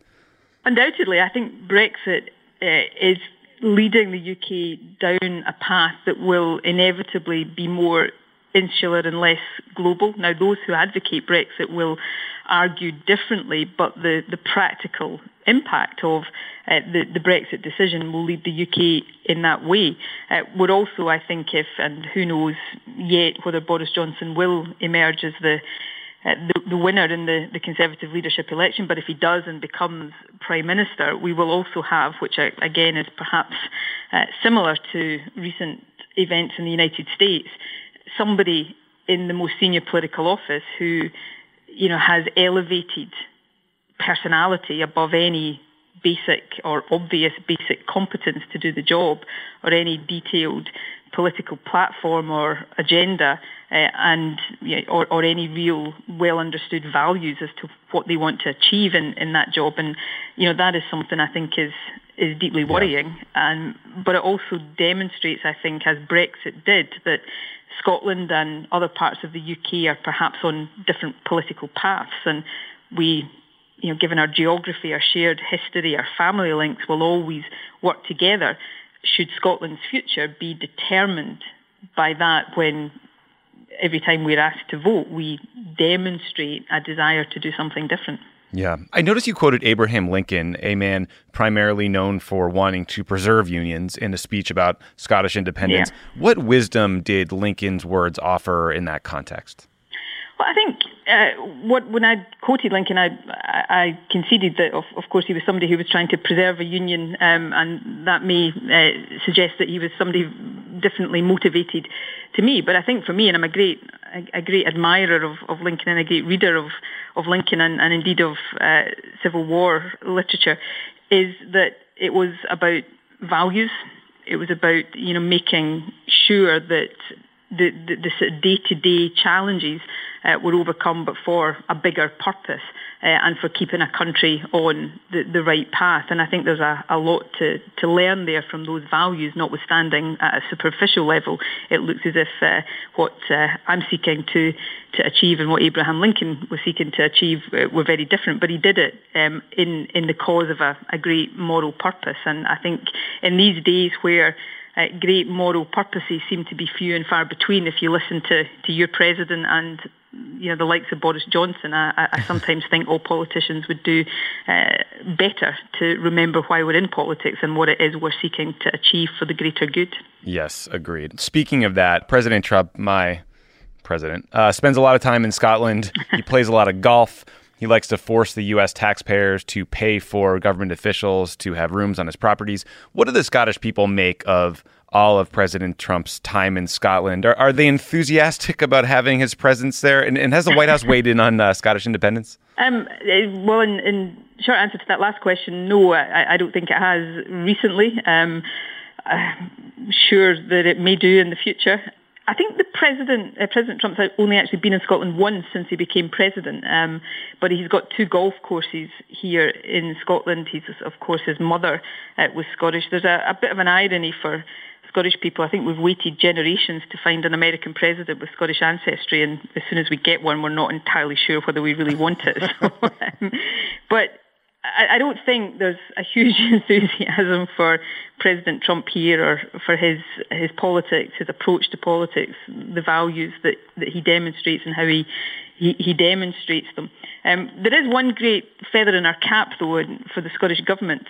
Undoubtedly, I think Brexit is leading the UK down a path that will inevitably be more insular and less global. Now, those who advocate Brexit will argue differently, but the practical impact of the Brexit decision will lead the UK in that way. We're also, I think, if, and who knows yet, whether Boris Johnson will emerge as the winner in the Conservative leadership election, but if he does and becomes Prime Minister, we will also have, which again is perhaps similar to recent events in the United States, somebody in the most senior political office who, you know, has elevated personality above any basic or obvious basic competence to do the job or any detailed political platform or agenda and or any real well understood values as to what they want to achieve in that job. And you know, that is something I think is deeply worrying. But it also demonstrates, I think, as Brexit did, that Scotland and other parts of the UK are perhaps on different political paths, and we you know, given our geography, our shared history, our family links, will always work together. Should Scotland's future be determined by that when every time we're asked to vote, we demonstrate a desire to do something different? Yeah. I noticed you quoted Abraham Lincoln, a man primarily known for wanting to preserve unions, in a speech about Scottish independence. Yeah. What wisdom did Lincoln's words offer in that context? Well, I think when I quoted Lincoln, I conceded that, of course, he was somebody who was trying to preserve a union, and that may suggest that he was somebody differently motivated to me. But I think for me, and I'm a great admirer of Lincoln and a great reader of Lincoln and indeed of Civil War literature, is that it was about values. It was about, you know, making sure that the sort of day-to-day challenges were overcome, but for a bigger purpose and for keeping a country on the right path. And I think there's a lot to learn there from those values, notwithstanding at a superficial level, it looks as if what I'm seeking to achieve and what Abraham Lincoln was seeking to achieve were very different. But he did it in the cause of a great moral purpose. And I think in these days where great moral purposes seem to be few and far between, if you listen to your president and, you know, the likes of Boris Johnson, I sometimes think all politicians would do better to remember why we're in politics and what it is we're seeking to achieve for the greater good. Yes, agreed. Speaking of that, President Trump, my president, spends a lot of time in Scotland. He plays a lot of golf. He likes to force the U.S. taxpayers to pay for government officials to have rooms on his properties. What do the Scottish people make of all of President Trump's time in Scotland? Are they enthusiastic about having his presence there? And has the White House weighed in on Scottish independence? Well, in short answer to that last question, no, I don't think it has recently. I'm sure that it may do in the future. I think the President Trump's only actually been in Scotland once since he became president, but he's got two golf courses here in Scotland. He's, of course, his mother was Scottish. There's a bit of an irony for Scottish people. I think we've waited generations to find an American president with Scottish ancestry, and as soon as we get one, we're not entirely sure whether we really want it. So, but I don't think there's a huge enthusiasm for President Trump here or for his politics, his approach to politics, the values that he demonstrates and how he demonstrates them. There is one great feather in our cap, though, for the Scottish government.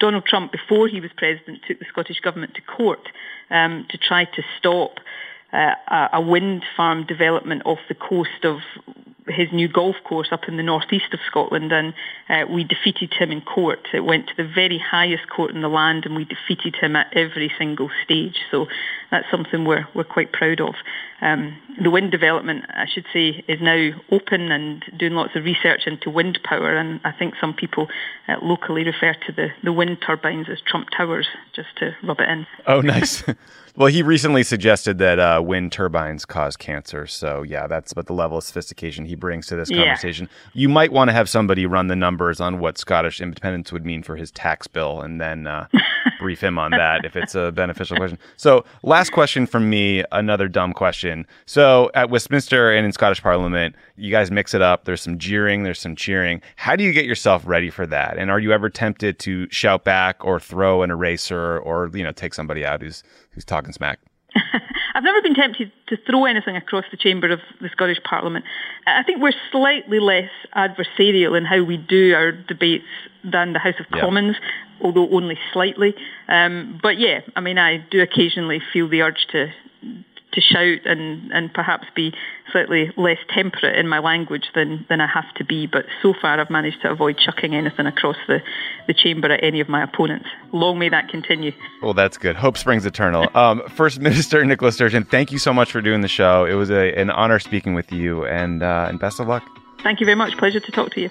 Donald Trump, before he was president, took the Scottish government to court to try to stop a wind farm development off the coast of his new golf course up in the northeast of Scotland, and we defeated him in court. It went to the very highest court in the land, and we defeated him at every single stage. So that's something we're quite proud of. The wind development, I should say, is now open and doing lots of research into wind power, and I think some people locally refer to the wind turbines as Trump Towers, just to rub it in. Oh, nice. Well, he recently suggested that wind turbines cause cancer. So, yeah, that's about the level of sophistication he brings to this conversation. Yeah. You might want to have somebody run the numbers on what Scottish independence would mean for his tax bill and then brief him on that if it's a beneficial question. So, last question from me, another dumb question. So, at Westminster and in Scottish Parliament, you guys mix it up. There's some jeering, there's some cheering. How do you get yourself ready for that? And are you ever tempted to shout back or throw an eraser or, you know, take somebody out who's talking smack? I've never been tempted to throw anything across the chamber of the Scottish Parliament. I think we're slightly less adversarial in how we do our debates than the House of Commons, although only slightly. But yeah, I mean, I do occasionally feel the urge to shout and perhaps be slightly less temperate in my language than I have to be. But so far, I've managed to avoid chucking anything across the chamber at any of my opponents. Long may that continue. Well, that's good. Hope springs eternal. First Minister Nicola Sturgeon, thank you so much for doing the show. It was an honor speaking with you, and best of luck. Thank you very much. Pleasure to talk to you.